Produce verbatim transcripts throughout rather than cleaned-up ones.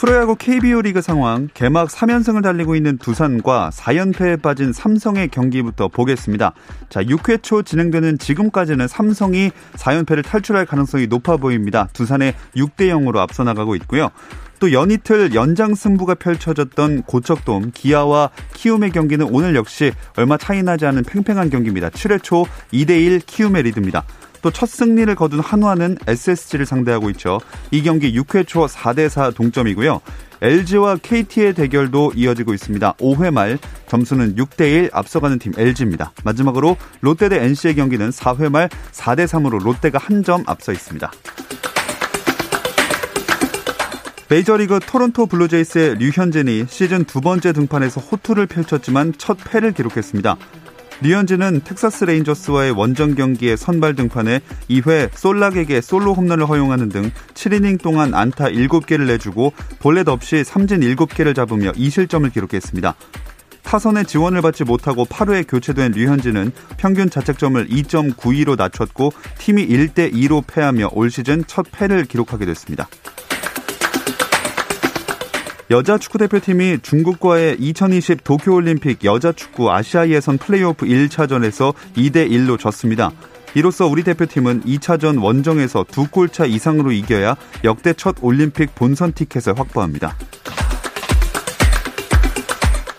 프로야구 케이비오 리그 상황, 개막 삼 연승을 달리고 있는 두산과 사 연패에 빠진 삼성의 경기부터 보겠습니다. 자, 육 회 초 진행되는 지금까지는 삼성이 사 연패를 탈출할 가능성이 높아 보입니다. 두산에 육 대 영으로 앞서 나가고 있고요. 또 연이틀 연장 승부가 펼쳐졌던 고척돔, 기아와 키움의 경기는 오늘 역시 얼마 차이 나지 않은 팽팽한 경기입니다. 칠 회 초 이 대 일 키움의 리드입니다. 또 첫 승리를 거둔 한화는 에스에스지를 상대하고 있죠. 이 경기 육 회 초 사 대 사 동점이고요. 엘지와 케이티의 대결도 이어지고 있습니다. 오 회 말 점수는 육 대 일 앞서가는 팀 엘지입니다. 마지막으로 롯데 대 엔씨의 경기는 사 회 말 사 대 삼으로 롯데가 한 점 앞서 있습니다. 메이저리그 토론토 블루제이스의 류현진이 시즌 두 번째 등판에서 호투를 펼쳤지만 첫 패를 기록했습니다. 류현진은 텍사스 레인저스와의 원정 경기에 선발 등판해 이 회 솔락에게 솔로 홈런을 허용하는 등 칠 이닝 동안 안타 일곱 개를 내주고 볼넷 없이 삼진 일곱 개를 잡으며 이 실점을 기록했습니다. 타선의 지원을 받지 못하고 팔 회에 교체된 류현진은 평균 자책점을 이 점 구이로 낮췄고 팀이 일 대 이로 패하며 올 시즌 첫 패를 기록하게 됐습니다. 여자 축구대표팀이 중국과의 이천이십 도쿄올림픽 여자축구 아시아 예선 플레이오프 일 차전에서 이 대 일로 졌습니다. 이로써 우리 대표팀은 이 차전 원정에서 두 골차 이상으로 이겨야 역대 첫 올림픽 본선 티켓을 확보합니다.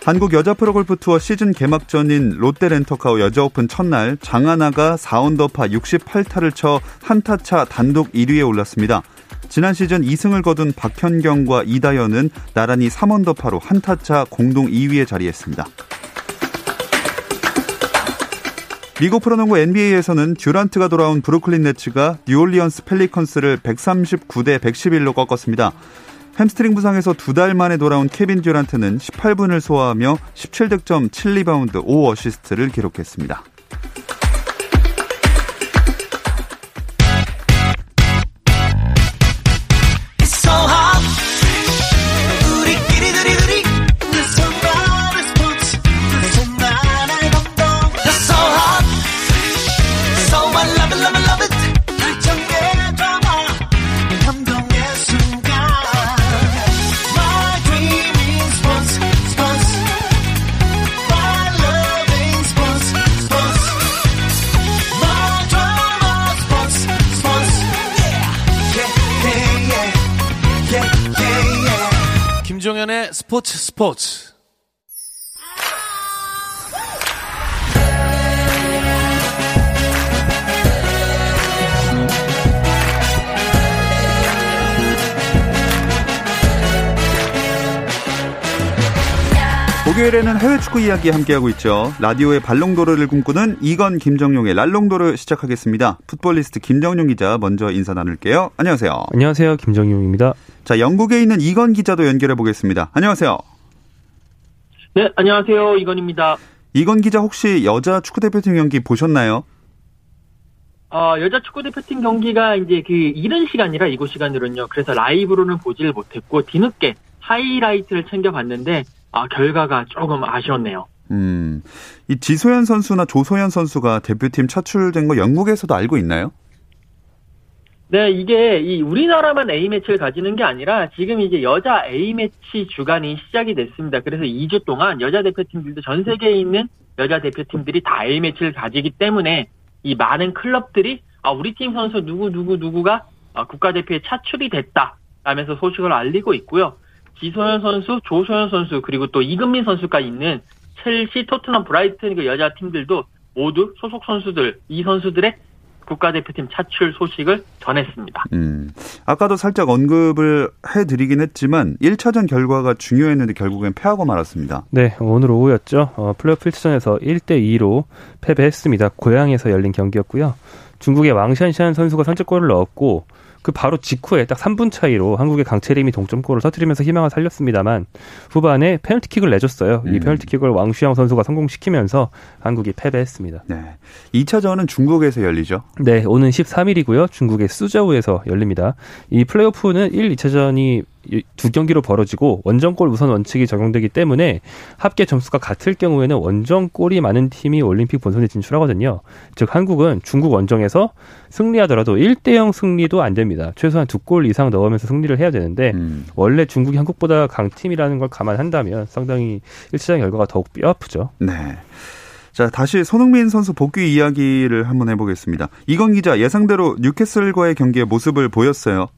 한국 여자 프로골프 투어 시즌 개막전인 롯데렌터카 여자 오픈 첫날 장하나가 사 언더파 육십팔 타를 쳐 한 타차 단독 일 위에 올랐습니다. 지난 시즌 이 승을 거둔 박현경과 이다연은 나란히 삼 언더파로 한 타차 공동 이 위에 자리했습니다. 미국 프로농구 엔비에이에서는 듀란트가 돌아온 브루클린 네츠가 뉴올리언스 펠리컨스를 백삼십구 대 백십일로 꺾었습니다. 햄스트링 부상에서 두 달 만에 돌아온 케빈 듀란트는 십팔 분을 소화하며 십칠 득점, 칠 리바운드, 오 어시스트를 기록했습니다. 김종현의 스포츠 스포츠 목요일에는 해외 축구 이야기 함께하고 있죠. 라디오의 발롱도르를 꿈꾸는 이건 김정용의 랄롱도르 시작하겠습니다. 풋볼리스트 김정용 기자 먼저 인사 나눌게요. 안녕하세요. 안녕하세요. 김정용입니다. 자, 영국에 있는 이건 기자도 연결해 보겠습니다. 안녕하세요. 네, 안녕하세요. 이건입니다. 이건 기자, 혹시 여자 축구대표팀 경기 보셨나요? 어, 여자 축구대표팀 경기가 이제 그 이른 시간이라 이곳 시간으로는요. 그래서 라이브로는 보질 못했고 뒤늦게 하이라이트를 챙겨봤는데 아, 결과가 조금 아쉬웠네요. 음, 이 지소연 선수나 조소연 선수가 대표팀 차출된 거 영국에서도 알고 있나요? 네, 이게 이 우리나라만 A매치를 가지는 게 아니라 지금 이제 여자 A매치 주간이 시작이 됐습니다. 그래서 이 주 동안 여자 대표팀들도 전 세계에 있는 여자 대표팀들이 다 A매치를 가지기 때문에 이 많은 클럽들이 아, 우리 팀 선수 누구 누구 누구가 아, 국가대표에 차출이 됐다라면서 소식을 알리고 있고요. 지소연 선수, 조소연 선수, 그리고 또 이금민 선수가 있는 첼시, 토트넘, 브라이튼 그 여자 팀들도 모두 소속 선수들, 이 선수들의 국가대표팀 차출 소식을 전했습니다. 음, 아까도 살짝 언급을 해드리긴 했지만 일 차전 결과가 중요했는데 결국엔 패하고 말았습니다. 네, 오늘 오후였죠. 어, 플레이오프 일 차전에서 일 대 이로 패배했습니다. 고향에서 열린 경기였고요. 중국의 왕샨샨 선수가 선제골을 넣었고 그 바로 직후에 딱 삼 분 차이로 한국의 강채림이 동점골을 터뜨리면서 희망을 살렸습니다만 후반에 페널티킥을 내줬어요. 음. 이 페널티킥을 왕슈양 선수가 성공시키면서 한국이 패배했습니다. 네, 이 차전은 중국에서 열리죠? 네, 오는 십삼 일이고요. 중국의 수저우에서 열립니다. 이 플레이오프는 일, 이 차전이 두 경기로 벌어지고 원정골 우선 원칙이 적용되기 때문에 합계 점수가 같을 경우에는 원정골이 많은 팀이 올림픽 본선에 진출하거든요. 즉 한국은 중국 원정에서 승리하더라도 일 대 영 승리도 안 됩니다. 최소한 두 골 이상 넣으면서 승리를 해야 되는데 음. 원래 중국이 한국보다 강팀이라는 걸 감안한다면 상당히 일 차전 결과가 더욱 뼈아프죠. 네. 자, 다시 손흥민 선수 복귀 이야기를 한번 해보겠습니다. 이건 기자, 예상대로 뉴캐슬과의 경기의 모습을 보였어요.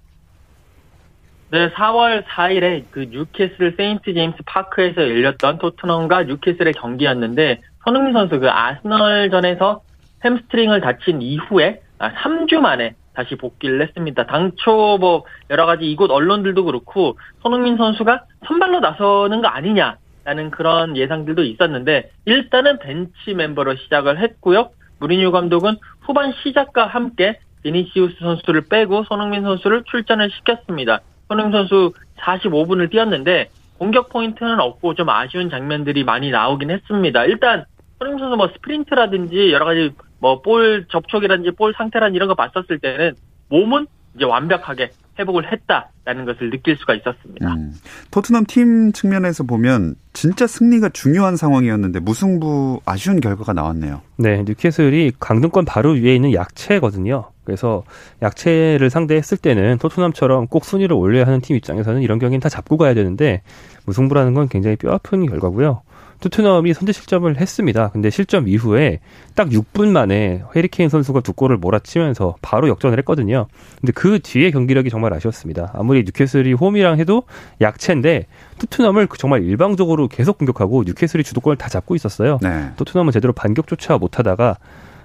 네, 사월 사일에 그 뉴캐슬 세인트 제임스 파크에서 열렸던 토트넘과 뉴캐슬의 경기였는데 손흥민 선수 그 아스널전에서 햄스트링을 다친 이후에 삼 주 만에 다시 복귀를 했습니다. 당초 뭐 여러 가지 이곳 언론들도 그렇고 손흥민 선수가 선발로 나서는 거 아니냐라는 그런 예상들도 있었는데 일단은 벤치 멤버로 시작을 했고요. 무리뉴 감독은 후반 시작과 함께 비니시우스 선수를 빼고 손흥민 선수를 출전을 시켰습니다. 손흥민 선수 사십오 분을 뛰었는데 공격 포인트는 없고 좀 아쉬운 장면들이 많이 나오긴 했습니다. 일단 손흥민 선수 뭐 스프린트라든지 여러 가지 뭐 볼 접촉이라든지 볼 상태라든지 이런 거 봤었을 때는 몸은 이제 완벽하게 회복을 했다라는 것을 느낄 수가 있었습니다. 음, 토트넘 팀 측면에서 보면 진짜 승리가 중요한 상황이었는데 무승부 아쉬운 결과가 나왔네요. 네, 뉴캐슬이 강등권 바로 위에 있는 약체거든요. 그래서 약체를 상대했을 때는 토트넘처럼 꼭 순위를 올려야 하는 팀 입장에서는 이런 경기는 다 잡고 가야 되는데 무승부라는 건 굉장히 뼈아픈 결과고요. 토트넘이 선제 실점을 했습니다. 근데 실점 이후에 딱 육 분 만에 헤리케인 선수가 두 골을 몰아치면서 바로 역전을 했거든요. 근데 그 뒤에 경기력이 정말 아쉬웠습니다. 아무리 뉴캐슬이 홈이랑 해도 약체인데 토트넘을 정말 일방적으로 계속 공격하고 뉴캐슬이 주도권을 다 잡고 있었어요. 네. 토트넘은 제대로 반격조차 못하다가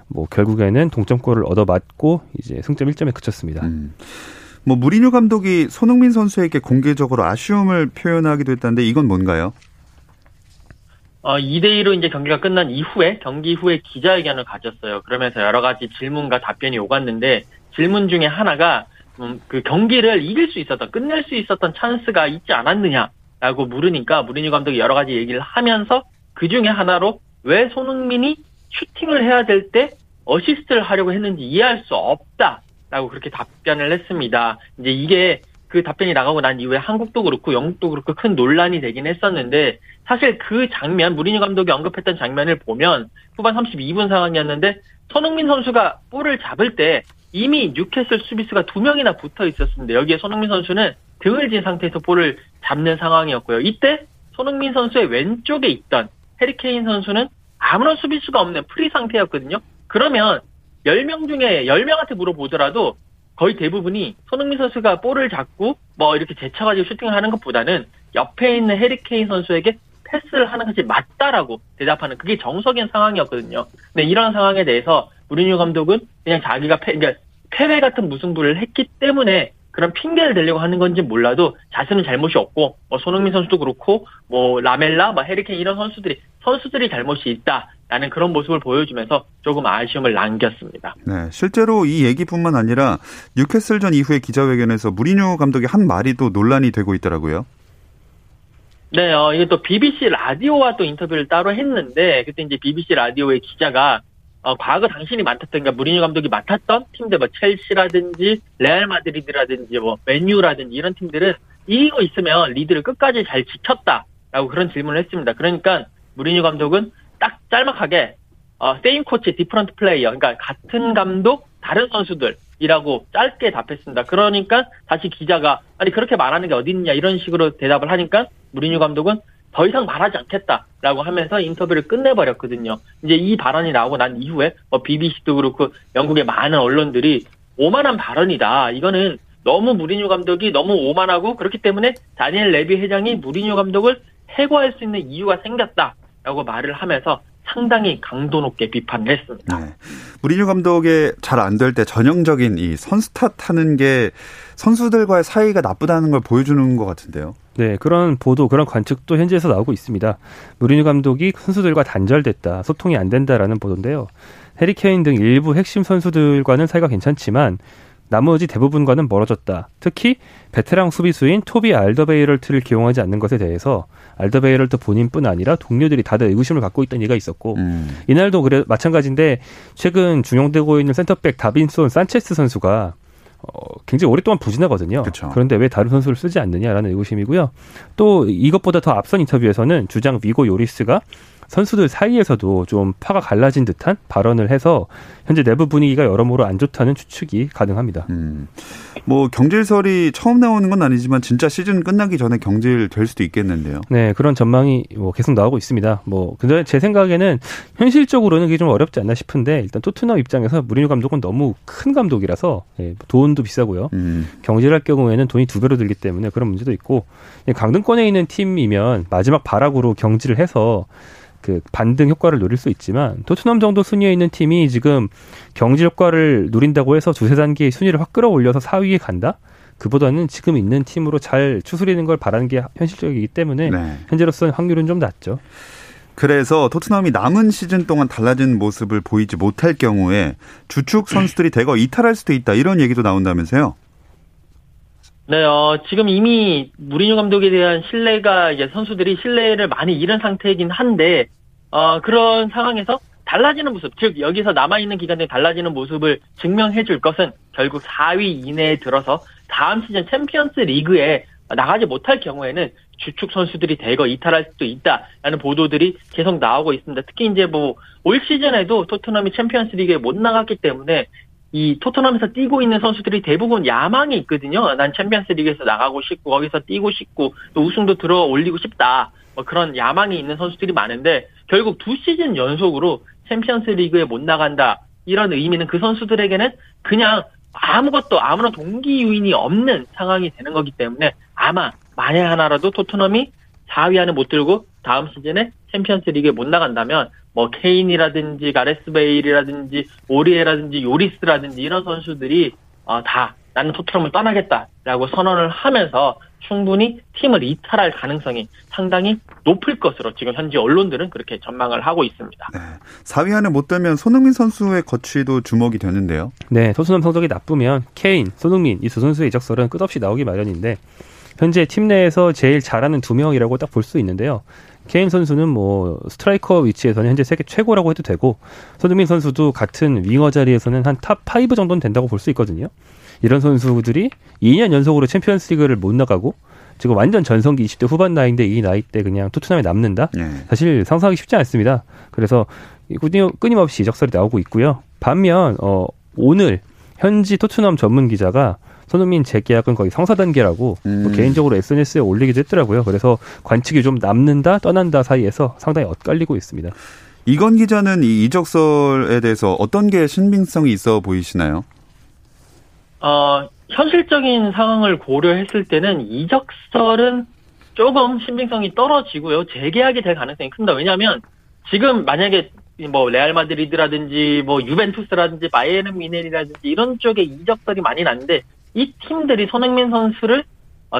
뭐 결국에는 동점골을 얻어맞고 이제 승점 일 점에 그쳤습니다. 음. 뭐 무리뉴 감독이 손흥민 선수에게 공개적으로 아쉬움을 표현하기도 했다는데 이건 뭔가요? 어, 이 대 이로 이제 경기가 끝난 이후에, 경기 후에 기자회견을 가졌어요. 그러면서 여러 가지 질문과 답변이 오갔는데, 질문 중에 하나가, 음, 그 경기를 이길 수 있었던, 끝낼 수 있었던 찬스가 있지 않았느냐라고 물으니까, 무리뉴 감독이 여러 가지 얘기를 하면서, 그 중에 하나로, 왜 손흥민이 슈팅을 해야 될 때, 어시스트를 하려고 했는지 이해할 수 없다라고 그렇게 답변을 했습니다. 이제 이게, 그 답변이 나가고 난 이후에 한국도 그렇고 영국도 그렇고 큰 논란이 되긴 했었는데 사실 그 장면, 무리뉴 감독이 언급했던 장면을 보면 후반 삼십이 분 상황이었는데 손흥민 선수가 볼을 잡을 때 이미 뉴캐슬 수비수가 두 명이나 붙어 있었습니다. 여기에 손흥민 선수는 등을 진 상태에서 볼을 잡는 상황이었고요. 이때 손흥민 선수의 왼쪽에 있던 헤리케인 선수는 아무런 수비수가 없는 프리 상태였거든요. 그러면 열 명 중에 열 명한테 물어보더라도 거의 대부분이 손흥민 선수가 볼을 잡고 뭐 이렇게 제쳐가지고 슈팅을 하는 것보다는 옆에 있는 헤리케인 선수에게 패스를 하는 것이 맞다라고 대답하는 그게 정석인 상황이었거든요. 근데 이런 상황에 대해서 무리뉴 감독은 그냥 자기가 패, 그러니까 패배 같은 무승부를 했기 때문에 그런 핑계를 대려고 하는 건지 몰라도 자신은 잘못이 없고 뭐 손흥민 선수도 그렇고 뭐 라멜라, 뭐 헤리케인 이런 선수들이 선수들이 잘못이 있다. 라는 그런 모습을 보여주면서 조금 아쉬움을 남겼습니다. 네, 실제로 이 얘기뿐만 아니라 뉴캐슬전 이후의 기자회견에서 무리뉴 감독이 한 말이 또 논란이 되고 있더라고요. 네, 어, 이게 또 비비씨 라디오와 또 인터뷰를 따로 했는데 그때 이제 비비씨 라디오의 기자가 어, 과거 당신이 맡았던, 그러니까 무리뉴 감독이 맡았던 팀들 뭐 첼시라든지 레알 마드리드라든지 뭐 맨유라든지 이런 팀들은 이기고 있으면 리드를 끝까지 잘 지켰다라고 그런 질문을 했습니다. 그러니까 무리뉴 감독은 딱 짤막하게 어, same coach, different player, 그러니까 같은 감독, 다른 선수들이라고 짧게 답했습니다. 그러니까 다시 기자가 아니 그렇게 말하는 게 어디 있냐 이런 식으로 대답을 하니까 무리뉴 감독은 더 이상 말하지 않겠다라고 하면서 인터뷰를 끝내버렸거든요. 이제 이 발언이 나오고 난 이후에 뭐 비비씨도 그렇고 영국의 많은 언론들이 오만한 발언이다. 이거는 너무 무리뉴 감독이 너무 오만하고 그렇기 때문에 다니엘 레비 회장이 무리뉴 감독을 해고할 수 있는 이유가 생겼다. 라고 말을 하면서 상당히 강도 높게 비판을 했습니다. 네. 무리뉴 감독의 잘 안 될 때 전형적인 이 선수 탓하는 게 선수들과의 사이가 나쁘다는 걸 보여주는 것 같은데요. 네, 그런 보도, 그런 관측도 현지에서 나오고 있습니다. 무리뉴 감독이 선수들과 단절됐다, 소통이 안 된다라는 보도인데요. 헤리케인 등 일부 핵심 선수들과는 사이가 괜찮지만 나머지 대부분과는 멀어졌다. 특히 베테랑 수비수인 토비 알더베이럴트를 기용하지 않는 것에 대해서 알더베이럴트 본인뿐 아니라 동료들이 다들 의구심을 갖고 있다는 얘기가 있었고 음. 이날도 그래 마찬가지인데 최근 중용되고 있는 센터백 다빈손 산체스 선수가 어, 굉장히 오랫동안 부진하거든요. 그쵸. 그런데 왜 다른 선수를 쓰지 않느냐라는 의구심이고요. 또 이것보다 더 앞선 인터뷰에서는 주장 위고 요리스가 선수들 사이에서도 좀 파가 갈라진 듯한 발언을 해서 현재 내부 분위기가 여러모로 안 좋다는 추측이 가능합니다. 음, 뭐 경질설이 처음 나오는 건 아니지만 진짜 시즌 끝나기 전에 경질될 수도 있겠는데요. 네, 그런 전망이 뭐 계속 나오고 있습니다. 뭐 근데 제 생각에는 현실적으로는 그게 좀 어렵지 않나 싶은데 일단 토트넘 입장에서 무리뉴 감독은 너무 큰 감독이라서 예, 돈도 비싸고요. 음. 경질할 경우에는 돈이 두 배로 들기 때문에 그런 문제도 있고 강등권에 있는 팀이면 마지막 발악으로 경질을 해서 그 반등 효과를 노릴 수 있지만 토트넘 정도 순위에 있는 팀이 지금 경질 효과를 노린다고 해서 두세 단계의 순위를 확 끌어올려서 사 위에 간다? 그보다는 지금 있는 팀으로 잘 추스리는 걸 바라는 게 현실적이기 때문에 네. 현재로서는 확률은 좀 낮죠. 그래서 토트넘이 남은 시즌 동안 달라진 모습을 보이지 못할 경우에 주축 선수들이 대거 이탈할 수도 있다. 이런 얘기도 나온다면서요? 네, 어, 지금 이미 무리뉴 감독에 대한 신뢰가 이제 선수들이 신뢰를 많이 잃은 상태이긴 한데 어, 그런 상황에서 달라지는 모습, 즉 여기서 남아있는 기간 중에 달라지는 모습을 증명해줄 것은 결국 사 위 이내에 들어서 다음 시즌 챔피언스 리그에 나가지 못할 경우에는 주축 선수들이 대거 이탈할 수도 있다라는 보도들이 계속 나오고 있습니다. 특히 이제 뭐 올 시즌에도 토트넘이 챔피언스 리그에 못 나갔기 때문에 이 토트넘에서 뛰고 있는 선수들이 대부분 야망이 있거든요. 난 챔피언스 리그에서 나가고 싶고 거기서 뛰고 싶고 또 우승도 들어 올리고 싶다. 뭐 그런 야망이 있는 선수들이 많은데 결국 두 시즌 연속으로 챔피언스 리그에 못 나간다. 이런 의미는 그 선수들에게는 그냥 아무것도 아무런 동기 유인이 없는 상황이 되는 거기 때문에 아마 만약 하나라도 토트넘이 사 위 안에 못 들고 다음 시즌에 챔피언스 리그에 못 나간다면 뭐 케인이라든지 가레스베일이라든지 오리에라든지 요리스라든지 이런 선수들이 어, 다 나는 토트넘을 떠나겠다라고 선언을 하면서 충분히 팀을 이탈할 가능성이 상당히 높을 것으로 지금 현지 언론들은 그렇게 전망을 하고 있습니다. 네, 사 위 안에 못 들면 손흥민 선수의 거취도 주목이 되는데요. 네, 토트넘 성적이 나쁘면 케인, 손흥민 이 두 선수의 이적설은 끝없이 나오기 마련인데 현재 팀 내에서 제일 잘하는 두 명이라고 딱 볼 수 있는데요. 케인 선수는 뭐 스트라이커 위치에서는 현재 세계 최고라고 해도 되고 손흥민 선수도 같은 윙어 자리에서는 한 탑 파이브 정도는 된다고 볼 수 있거든요. 이런 선수들이 이 년 연속으로 챔피언스 리그를 못 나가고 지금 완전 전성기 이십 대 후반 나이인데 이 나이 때 그냥 토트넘에 남는다? 네. 사실 상상하기 쉽지 않습니다. 그래서 끊임없이 이적설이 나오고 있고요. 반면 어, 오늘 현지 토트넘 전문 기자가 손흥민 재계약은 거의 성사 단계라고 음. 뭐 개인적으로 에스엔에스에 올리기도 했더라고요. 그래서 관측이 좀 남는다, 떠난다 사이에서 상당히 엇갈리고 있습니다. 이건 기자는 이 이적설에 대해서 어떤 게 신빙성이 있어 보이시나요? 어, 현실적인 상황을 고려했을 때는 이적설은 조금 신빙성이 떨어지고요. 재계약이 될 가능성이 큽니다. 왜냐하면 지금 만약에 뭐 레알 마드리드라든지 뭐 유벤투스라든지 바이에른 뮌헨이라든지 이런 쪽에 이적설이 많이 났는데 이 팀들이 손흥민 선수를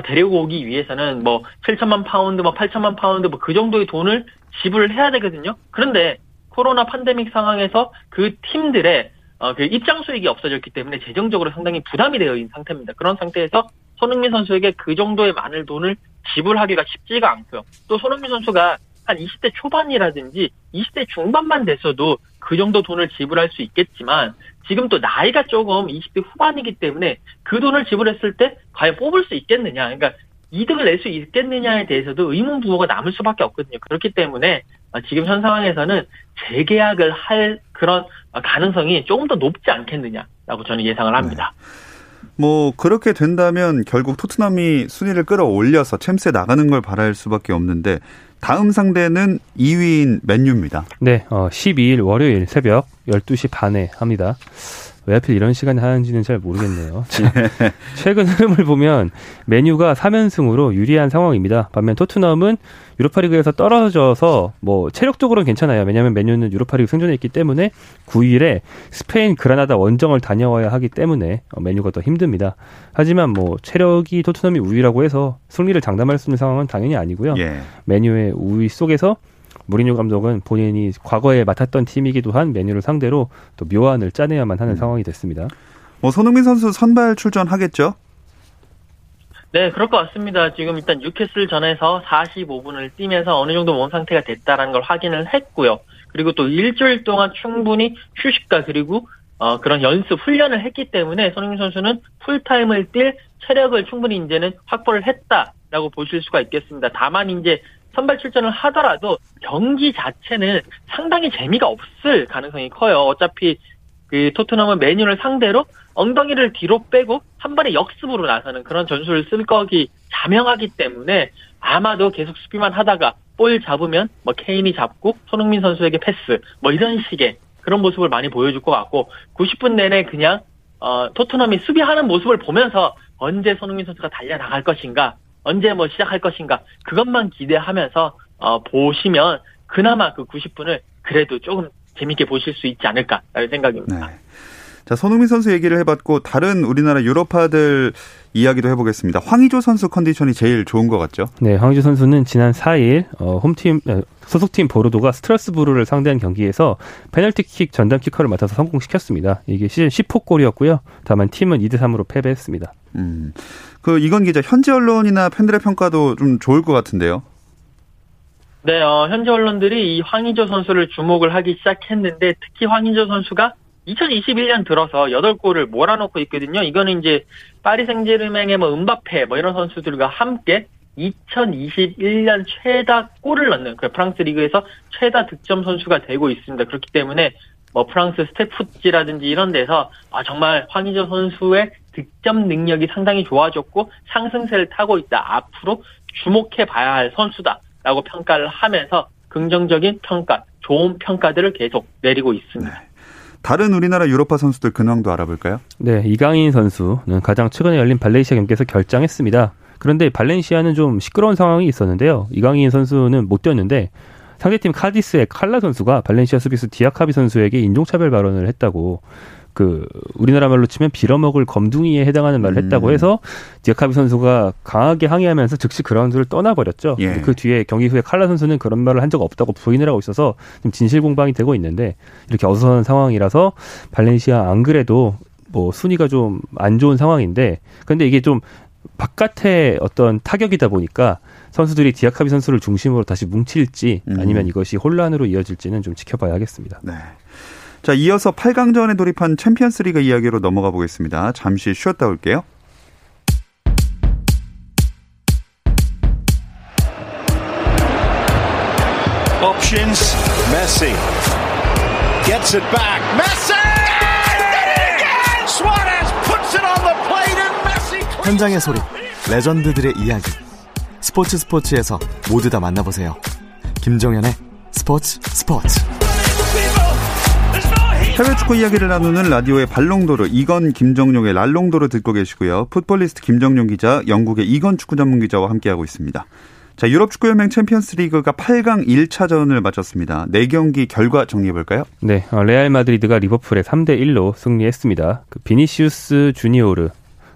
데리고 오기 위해서는 뭐 칠천만 파운드, 뭐 팔천만 파운드, 뭐 그 정도의 돈을 지불을 해야 되거든요. 그런데 코로나 팬데믹 상황에서 그 팀들의 그 입장 수익이 없어졌기 때문에 재정적으로 상당히 부담이 되어 있는 상태입니다. 그런 상태에서 손흥민 선수에게 그 정도의 많은 돈을 지불하기가 쉽지가 않고요. 또 손흥민 선수가 한 이십 대 초반이라든지 이십 대 중반만 됐어도 그 정도 돈을 지불할 수 있겠지만 지금 또 나이가 조금 이십 대 후반이기 때문에 그 돈을 지불했을 때 과연 뽑을 수 있겠느냐. 그러니까 이득을 낼 수 있겠느냐에 대해서도 의문 부호가 남을 수밖에 없거든요. 그렇기 때문에 지금 현 상황에서는 재계약을 할 그런 가능성이 조금 더 높지 않겠느냐라고 저는 예상을 합니다. 네. 뭐 그렇게 된다면 결국 토트넘이 순위를 끌어올려서 챔스에 나가는 걸 바랄 수밖에 없는데 다음 상대는 이 위인 맨유입니다. 네, 어, 십이 일 월요일 새벽 열두 시 반에 합니다. 왜 하필 이런 시간에 하는지는 잘 모르겠네요. 네. 최근 흐름을 보면 맨유가 삼 연승으로 유리한 상황입니다. 반면 토트넘은 유로파리그에서 떨어져서 뭐 체력적으로는 괜찮아요. 왜냐하면 맨유는 유로파리그 생존에 있기 때문에 구 일에 스페인 그라나다 원정을 다녀와야 하기 때문에 맨유가 더 힘듭니다. 하지만 뭐 체력이 토트넘이 우위라고 해서 승리를 장담할 수 있는 상황은 당연히 아니고요. 예. 맨유의 우위 속에서 무리뉴 감독은 본인이 과거에 맡았던 팀이기도 한 메뉴를 상대로 또 묘안을 짜내야만 하는 음. 상황이 됐습니다. 뭐 손흥민 선수 선발 출전하겠죠? 네, 그럴 것 같습니다. 지금 일단 뉴캐슬 전에서 사십오 분을 뛰면서 어느 정도 몸 상태가 됐다라는 걸 확인을 했고요. 그리고 또 일주일 동안 충분히 휴식과 그리고 어, 그런 연습 훈련을 했기 때문에 손흥민 선수는 풀타임을 뛸 체력을 충분히 이제는 확보를 했다라고 보실 수가 있겠습니다. 다만 이제 선발 출전을 하더라도 경기 자체는 상당히 재미가 없을 가능성이 커요. 어차피 그 토트넘은 맨유를 상대로 엉덩이를 뒤로 빼고 한 번에 역습으로 나서는 그런 전술을 쓸 거기 자명하기 때문에 아마도 계속 수비만 하다가 볼 잡으면 뭐 케인이 잡고 손흥민 선수에게 패스 뭐 이런 식의 그런 모습을 많이 보여줄 것 같고 구십 분 내내 그냥 어, 토트넘이 수비하는 모습을 보면서 언제 손흥민 선수가 달려나갈 것인가 언제 뭐 시작할 것인가 그것만 기대하면서 어, 보시면 그나마 그 구십 분을 그래도 조금 재밌게 보실 수 있지 않을까라는 생각입니다. 네. 자, 손흥민 선수 얘기를 해봤고 다른 우리나라 유로파들 이야기도 해보겠습니다. 황의조 선수 컨디션이 제일 좋은 것 같죠? 네, 황의조 선수는 지난 사 일 어, 홈팀 소속팀 보르도가 스트라스부르를 상대한 경기에서 페널티킥 전담 키커를 맡아서 성공시켰습니다. 이게 시즌 십 호 골이었고요. 다만 팀은 이 대 삼으로 패배했습니다. 음, 그 이건 기자, 현지 언론이나 팬들의 평가도 좀 좋을 것 같은데요? 네, 어, 현지 언론들이 이 황의조 선수를 주목을 하기 시작했는데 특히 황의조 선수가 이천이십일 년 들어서 여덟 골을 몰아넣고 있거든요. 이거는 이제 파리 생제르맹의 뭐 음바페 뭐 이런 선수들과 함께 이천이십일 년 최다 골을 넣는 그 프랑스 리그에서 최다 득점 선수가 되고 있습니다. 그렇기 때문에 뭐 프랑스 스태프지라든지 이런 데서 아 정말 황의조 선수의 득점 능력이 상당히 좋아졌고 상승세를 타고 있다. 앞으로 주목해봐야 할 선수다라고 평가를 하면서 긍정적인 평가, 좋은 평가들을 계속 내리고 있습니다. 네. 다른 우리나라 유로파 선수들 근황도 알아볼까요? 네, 이강인 선수는 가장 최근에 열린 발렌시아 경기에서 결장했습니다. 그런데 발렌시아는 좀 시끄러운 상황이 있었는데요. 이강인 선수는 못 뛰었는데 상대팀 카디스의 칼라 선수가 발렌시아 수비수 디아카비 선수에게 인종차별 발언을 했다고 그 우리나라 말로 치면 빌어먹을 검둥이에 해당하는 말을 음. 했다고 해서 디아카비 선수가 강하게 항의하면서 즉시 그라운드를 떠나버렸죠. 예. 그 뒤에 경기 후에 칼라 선수는 그런 말을 한 적 없다고 부인을 하고 있어서 지금 진실 공방이 되고 있는데 이렇게 어수선한 상황이라서 발렌시아 안 그래도 뭐 순위가 좀 안 좋은 상황인데 근데 이게 좀 바깥의 어떤 타격이다 보니까 선수들이 디아카비 선수를 중심으로 다시 뭉칠지 음. 아니면 이것이 혼란으로 이어질지는 좀 지켜봐야 하겠습니다. 네. 자, 이어서 팔 강전에 돌입한 챔피언스리그 이야기로 넘어가 보겠습니다. 잠시 쉬었다 올게요. Options, Messi gets it back. Messi did it again. Suarez puts it on the plate and Messi. 현장의 소리, 레전드들의 이야기. 스포츠 스포츠에서 모두 다 만나보세요. 김정현의 스포츠 스포츠. 해외 축구 이야기를 나누는 라디오의 발롱도르, 이건 김정용의 랄롱도르 듣고 계시고요. 풋볼리스트 김정용 기자, 영국의 이건 축구 전문 기자와 함께하고 있습니다. 자, 유럽축구연맹 챔피언스리그가 팔 강 일 차전을 마쳤습니다. 네 경기 결과 정리해볼까요? 네, 레알 마드리드가 리버풀에 삼 대 일로 승리했습니다. 그 비니시우스 주니오르,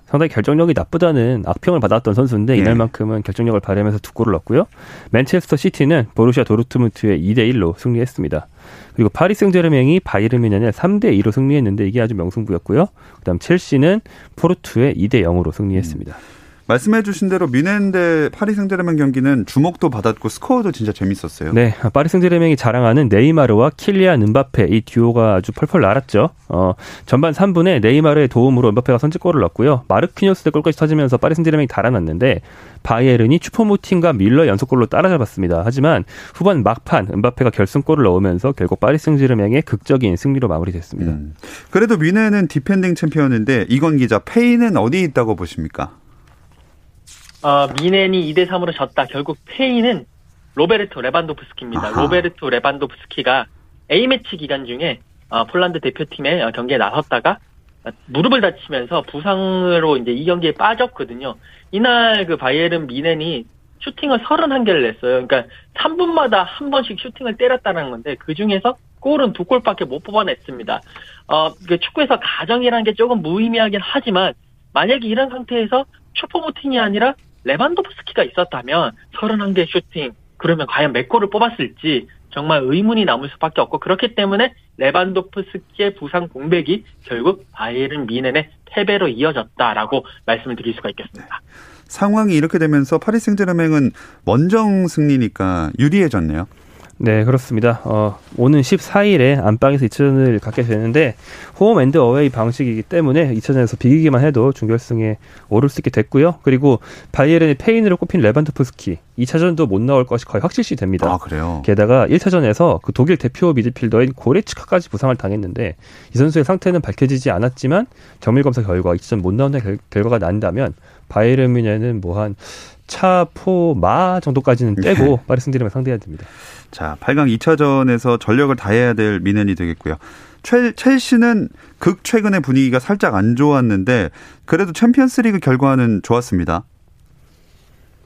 상당히 결정력이 나쁘다는 악평을 받았던 선수인데 이날만큼은 결정력을 발휘하면서 두 골을 넣었고요. 맨체스터 시티는 보루시아 도르트문트에 이 대 일로 승리했습니다. 그리고 파리 생제르맹이 바이에른 뮌헨에 삼 대 이로 승리했는데 이게 아주 명승부였고요. 그다음 첼시는 포르투에 이 대 영으로 승리했습니다. 음. 말씀해 주신 대로 뮌헨 대 파리 생제르맹 경기는 주목도 받았고 스코어도 진짜 재밌었어요. 네, 파리 생제르맹이 자랑하는 네이마르와 킬리안 음바페 이 듀오가 아주 펄펄 날았죠. 어, 전반 삼 분에 네이마르의 도움으로 음바페가 선제골을 넣었고요. 마르퀴뉴스 대 골까지 터지면서 파리 생제르맹이 달아났는데 바이에른이 슈퍼모팅과 밀러 연속골로 따라잡았습니다. 하지만 후반 막판 음바페가 결승골을 넣으면서 결국 파리 생제르맹의 극적인 승리로 마무리됐습니다. 음. 그래도 뮌헨은 디펜딩 챔피언인데 이건 기자, 페이는 어디 있다고 보십니까? 아, 뮌헨이 이 대 삼으로 졌다. 결국 페이는 로베르토 레반도프스키입니다. 아하. 로베르토 레반도프스키가 A매치 기간 중에 폴란드 대표팀의 경기에 나섰다가 무릎을 다치면서 부상으로 이제 이 경기에 빠졌거든요. 이날 그 바이에른 뮌헨이 슈팅을 서른한 개를 냈어요. 그러니까 삼 분마다 한 번씩 슈팅을 때렸다는 건데 그중에서 골은 두 골밖에 못 뽑아냈습니다. 어, 그 축구에서 가정이라는 게 조금 무의미하긴 하지만 만약에 이런 상태에서 슈퍼모팅이 아니라 레반도프스키가 있었다면 서른한 개의 슈팅, 그러면 과연 몇 골을 뽑았을지 정말 의문이 남을 수밖에 없고, 그렇기 때문에 레반도프스키의 부상 공백이 결국 바이에른 뮌헨의 패배로 이어졌다라고 말씀을 드릴 수가 있겠습니다. 네. 상황이 이렇게 되면서 파리 생제르맹은 원정 승리니까 유리해졌네요. 네, 그렇습니다. 어, 오는 십사 일에 안방에서 이 차전을 갖게 되는데 홈 앤드 어웨이 방식이기 때문에 이 차전에서 비기기만 해도 준결승에 오를 수 있게 됐고요. 그리고 바이에른의 페인으로 꼽힌 레반도프스키 이 차전도 못 나올 것이 거의 확실시 됩니다. 아, 그래요? 게다가 일 차전에서 그 독일 대표 미드필더인 고레츠카까지 부상을 당했는데 이 선수의 상태는 밝혀지지 않았지만 정밀검사 결과 이 차전 못 나온다는 결, 결과가 난다면 바이에른 뮌헨은 뭐 한 차, 포, 마 정도까지는 떼고 네. 파리 생제르맹 상대해야 됩니다. 자, 팔 강 이 차전에서 전력을 다해야 될 뮌헨이 되겠고요. 첼, 첼시는 극 최근의 분위기가 살짝 안 좋았는데 그래도 챔피언스리그 결과는 좋았습니다.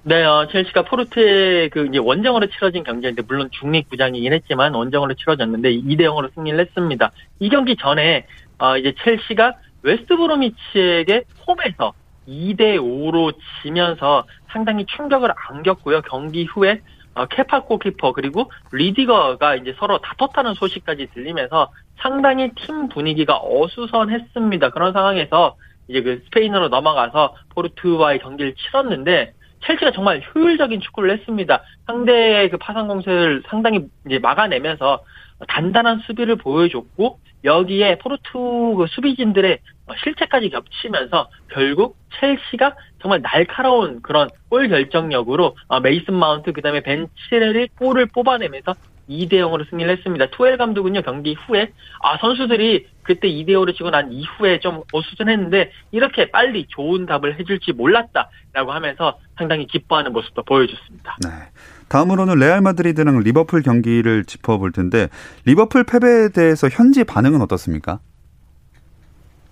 네, 어, 첼시가 포르투의 그 이제 원정으로 치러진 경기인데 물론 중립 구장이긴 했지만 원정으로 치러졌는데 이 대 영으로 승리를 했습니다. 이 경기 전에 어, 이제 첼시가 웨스트브로미치에게 홈에서 이 대 오로 지면서 상당히 충격을 안겼고요. 경기 후에 어, 케파 골키퍼 그리고 리디거가 이제 서로 다퉜다는 소식까지 들리면서 상당히 팀 분위기가 어수선했습니다. 그런 상황에서 이제 그 스페인으로 넘어가서 포르투와의 경기를 치렀는데 첼시가 정말 효율적인 축구를 했습니다. 상대의 그 파상 공세를 상당히 이제 막아내면서 단단한 수비를 보여줬고 여기에 포르투 그 수비진들의 실책까지 겹치면서 결국 첼시가 정말 날카로운 그런 골 결정력으로 메이슨 마운트 그다음에 벤 치렐이 골을 뽑아내면서 이 대 영으로 승리를 했습니다. 투엘 감독은요 경기 후에 아 선수들이 그때 이 대 오로 치고 난 이후에 좀 어수선했는데 이렇게 빨리 좋은 답을 해줄지 몰랐다라고 하면서 상당히 기뻐하는 모습도 보여줬습니다. 네. 다음으로는 레알 마드리드랑 리버풀 경기를 짚어볼 텐데 리버풀 패배에 대해서 현지 반응은 어떻습니까?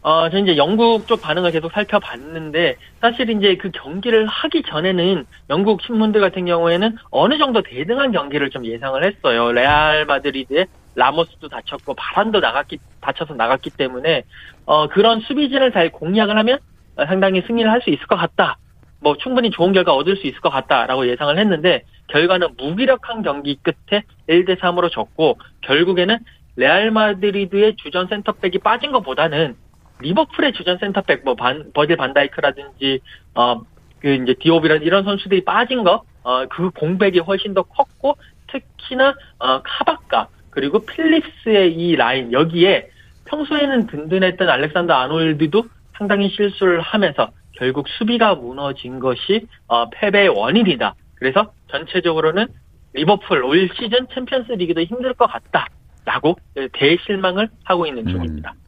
어, 저는 이제 영국 쪽 반응을 계속 살펴봤는데, 사실 이제 그 경기를 하기 전에는 영국 신문들 같은 경우에는 어느 정도 대등한 경기를 좀 예상을 했어요. 레알 마드리드의 라모스도 다쳤고, 바란도 나갔기, 다쳐서 나갔기 때문에, 어, 그런 수비진을 잘 공략을 하면 상당히 승리를 할 수 있을 것 같다. 뭐, 충분히 좋은 결과 얻을 수 있을 것 같다라고 예상을 했는데, 결과는 무기력한 경기 끝에 일 대 삼으로 졌고, 결국에는 레알 마드리드의 주전 센터백이 빠진 것보다는 리버풀의 주전 센터백, 뭐, 반, 버질 반다이크라든지, 어, 그, 이제, 디옵이라든지 이런 선수들이 빠진 거, 어, 그 공백이 훨씬 더 컸고, 특히나, 어, 카바카, 그리고 필립스의 이 라인, 여기에 평소에는 든든했던 알렉산더 아놀드도 상당히 실수를 하면서 결국 수비가 무너진 것이, 어, 패배의 원인이다. 그래서 전체적으로는 리버풀 올 시즌 챔피언스 리그도 힘들 것 같다. 라고 대실망을 하고 있는 중입니다. 음.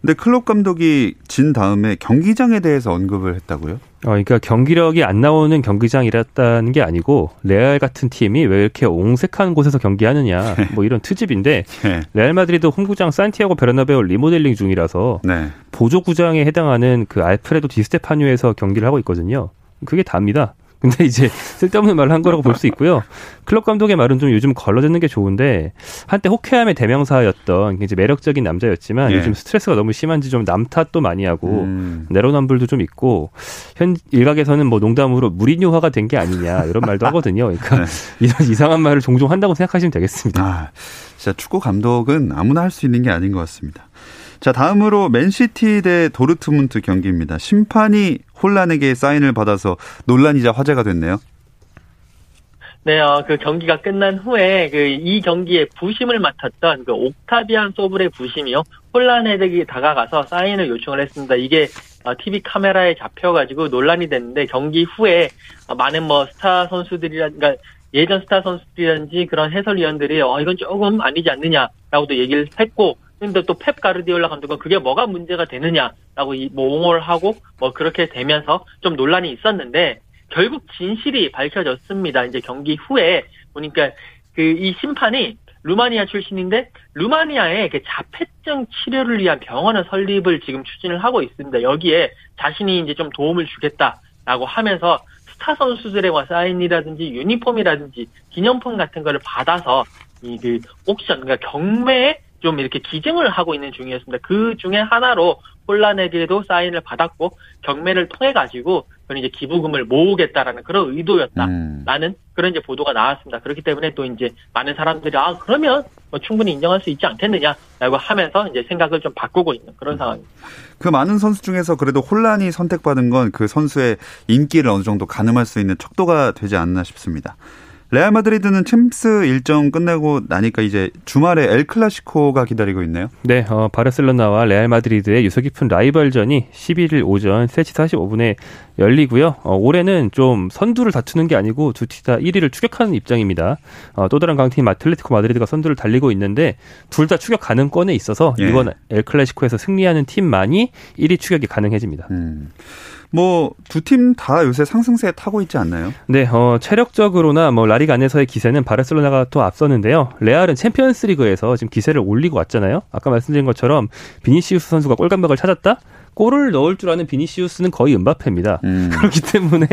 근데 클롭 감독이 진 다음에 경기장에 대해서 언급을 했다고요? 어, 그러니까 경기력이 안 나오는 경기장이랬다는 게 아니고 레알 같은 팀이 왜 이렇게 옹색한 곳에서 경기하느냐 뭐 이런 트집인데 네. 레알 마드리드 홈구장 산티아고 베르나베우 리모델링 중이라서 네. 보조 구장에 해당하는 그 알프레도 디스테파뇨에서 경기를 하고 있거든요. 그게 답니다. 근데 이제 쓸데없는 말을 한 거라고 볼 수 있고요. 클럽 감독의 말은 좀 요즘 걸러지는 게 좋은데 한때 호쾌함의 대명사였던 이제 매력적인 남자였지만 예. 요즘 스트레스가 너무 심한지 좀 남탓도 많이 하고 음. 내로남불도 좀 있고 현 일각에서는 뭐 농담으로 무리뉴화가 된 게 아니냐 이런 말도 하거든요. 그러니까 네. 이런 이상한 말을 종종 한다고 생각하시면 되겠습니다. 아, 진짜 축구 감독은 아무나 할 수 있는 게 아닌 것 같습니다. 자, 다음으로 맨시티 대 도르트문트 경기입니다. 심판이 혼란에게 사인을 받아서 논란이자 화제가 됐네요. 네, 어, 그 경기가 끝난 후에 그 이 경기에 부심을 맡았던 그 옥타비안 소블의 부심이요, 혼란에게 다가가서 사인을 요청을 했습니다. 이게 티비 카메라에 잡혀가지고 논란이 됐는데, 경기 후에 많은 뭐 스타 선수들이라, 그러니까 예전 스타 선수들이라든지 그런 해설위원들이 어, 이건 조금 아니지 않느냐라고도 얘기를 했고, 근데 또 펩 가르디올라 감독은 그게 뭐가 문제가 되느냐라고 뭐 옹호를 하고 뭐 그렇게 되면서 좀 논란이 있었는데, 결국 진실이 밝혀졌습니다. 이제 경기 후에 보니까 그 이 심판이 루마니아 출신인데, 루마니아에 그 자폐증 치료를 위한 병원을 설립을 지금 추진을 하고 있습니다. 여기에 자신이 이제 좀 도움을 주겠다라고 하면서 스타 선수들의 사인이라든지 유니폼이라든지 기념품 같은 거를 받아서 이 그 옥션, 그러니까 경매에 좀 이렇게 기증을 하고 있는 중이었습니다. 그 중에 하나로 혼란에게도 사인을 받았고, 경매를 통해 가지고 그런 이제 기부금을 모으겠다라는 그런 의도였다라는 음. 그런 이제 보도가 나왔습니다. 그렇기 때문에 또 이제 많은 사람들이 아 그러면 뭐 충분히 인정할 수 있지 않겠느냐라고 하면서 이제 생각을 좀 바꾸고 있는 그런 음. 상황입니다. 그 많은 선수 중에서 그래도 혼란이 선택받은 건 그 선수의 인기를 어느 정도 가늠할 수 있는 척도가 되지 않나 싶습니다. 레알 마드리드는 챔스 일정 끝내고 나니까 이제 주말에 엘 클라시코가 기다리고 있네요. 네, 어, 바르셀로나와 레알 마드리드의 유서 깊은 라이벌전이 십일 일 오전 세 시 사십오 분에 열리고요. 어, 올해는 좀 선두를 다투는 게 아니고 두 팀 다 일 위를 추격하는 입장입니다. 어, 또 다른 강팀 아틀레티코 마드리드가 선두를 달리고 있는데 둘 다 추격 가능권에 있어서 예. 이번 엘 클라시코에서 승리하는 팀만이 일 위 추격이 가능해집니다. 음. 뭐 두 팀 다 요새 상승세에 타고 있지 않나요? 네, 어, 체력적으로나 뭐 라리가 안에서의 기세는 바르셀로나가 또 앞섰는데요. 레알은 챔피언스리그에서 지금 기세를 올리고 왔잖아요. 아까 말씀드린 것처럼 비니시우스 선수가 골감각을 찾았다. 골을 넣을 줄 아는 비니시우스는 거의 음바페입니다. 음. 그렇기 때문에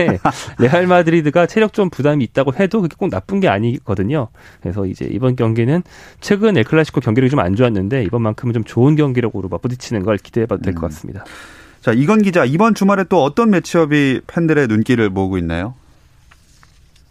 레알 마드리드가 체력 좀 부담이 있다고 해도 그게 꼭 나쁜 게 아니거든요. 그래서 이제 이번 경기는 최근 엘클라시코 경기력이 좀 안 좋았는데 이번만큼은 좀 좋은 경기력으로 맞부딪히는 걸 기대해봐도 될 것 같습니다. 음. 자, 이건 기자, 이번 주말에 또 어떤 매치업이 팬들의 눈길을 모으고 있나요?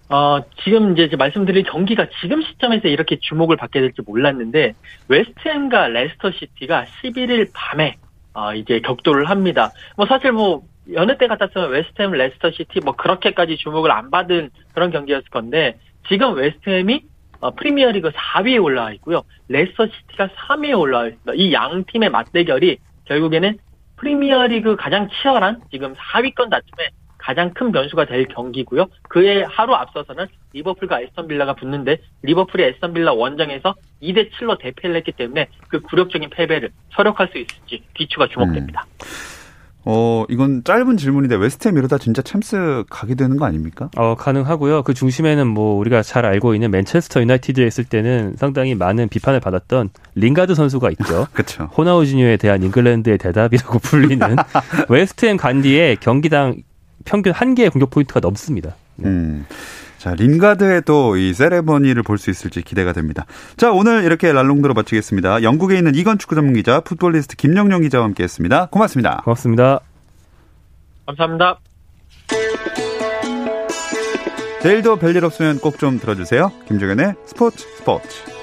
어, 지금 이제 말씀드린 경기가 지금 시점에서 이렇게 주목을 받게 될지 몰랐는데, 웨스트햄과 레스터시티가 십일 일 밤에 어, 이제 격돌을 합니다. 뭐 사실 뭐 여느 때 같았으면 웨스트햄, 레스터시티 뭐 그렇게까지 주목을 안 받은 그런 경기였을 건데, 지금 웨스트햄이 어, 프리미어리그 사 위에 올라와 있고요. 레스터시티가 삼 위에 올라와 있습니다. 이 양 팀의 맞대결이 결국에는 프리미어리그 가장 치열한 지금 사 위권 다툼에 가장 큰 변수가 될 경기고요. 그에 하루 앞서서는 리버풀과 에스턴 빌라가 붙는데, 리버풀이 에스턴 빌라 원정에서 이 대 칠로 대패를 했기 때문에 그 굴욕적인 패배를 서력할 수 있을지 귀추가 주목됩니다. 음. 어, 이건 짧은 질문인데 웨스트햄 이러다 진짜 챔스 가게 되는 거 아닙니까? 어, 가능하고요. 그 중심에는 뭐 우리가 잘 알고 있는 맨체스터 유나이티드에 있을 때는 상당히 많은 비판을 받았던 링가드 선수가 있죠. 그렇죠. 호나우지뉴에 대한 잉글랜드의 대답이라고 불리는 웨스트햄 간디에 경기당 평균 한 개의 공격 포인트가 넘습니다. 네. 음. 자, 링가드의 또 이 세레머니를 볼 수 있을지 기대가 됩니다. 자, 오늘 이렇게 랄롱드로 마치겠습니다. 영국에 있는 이건 축구 전문 기자, 풋볼리스트 김정용 기자와 함께했습니다. 고맙습니다. 고맙습니다. 감사합니다. 내일도 별일 없으면 꼭 좀 들어주세요. 김종현의 스포츠 스포츠.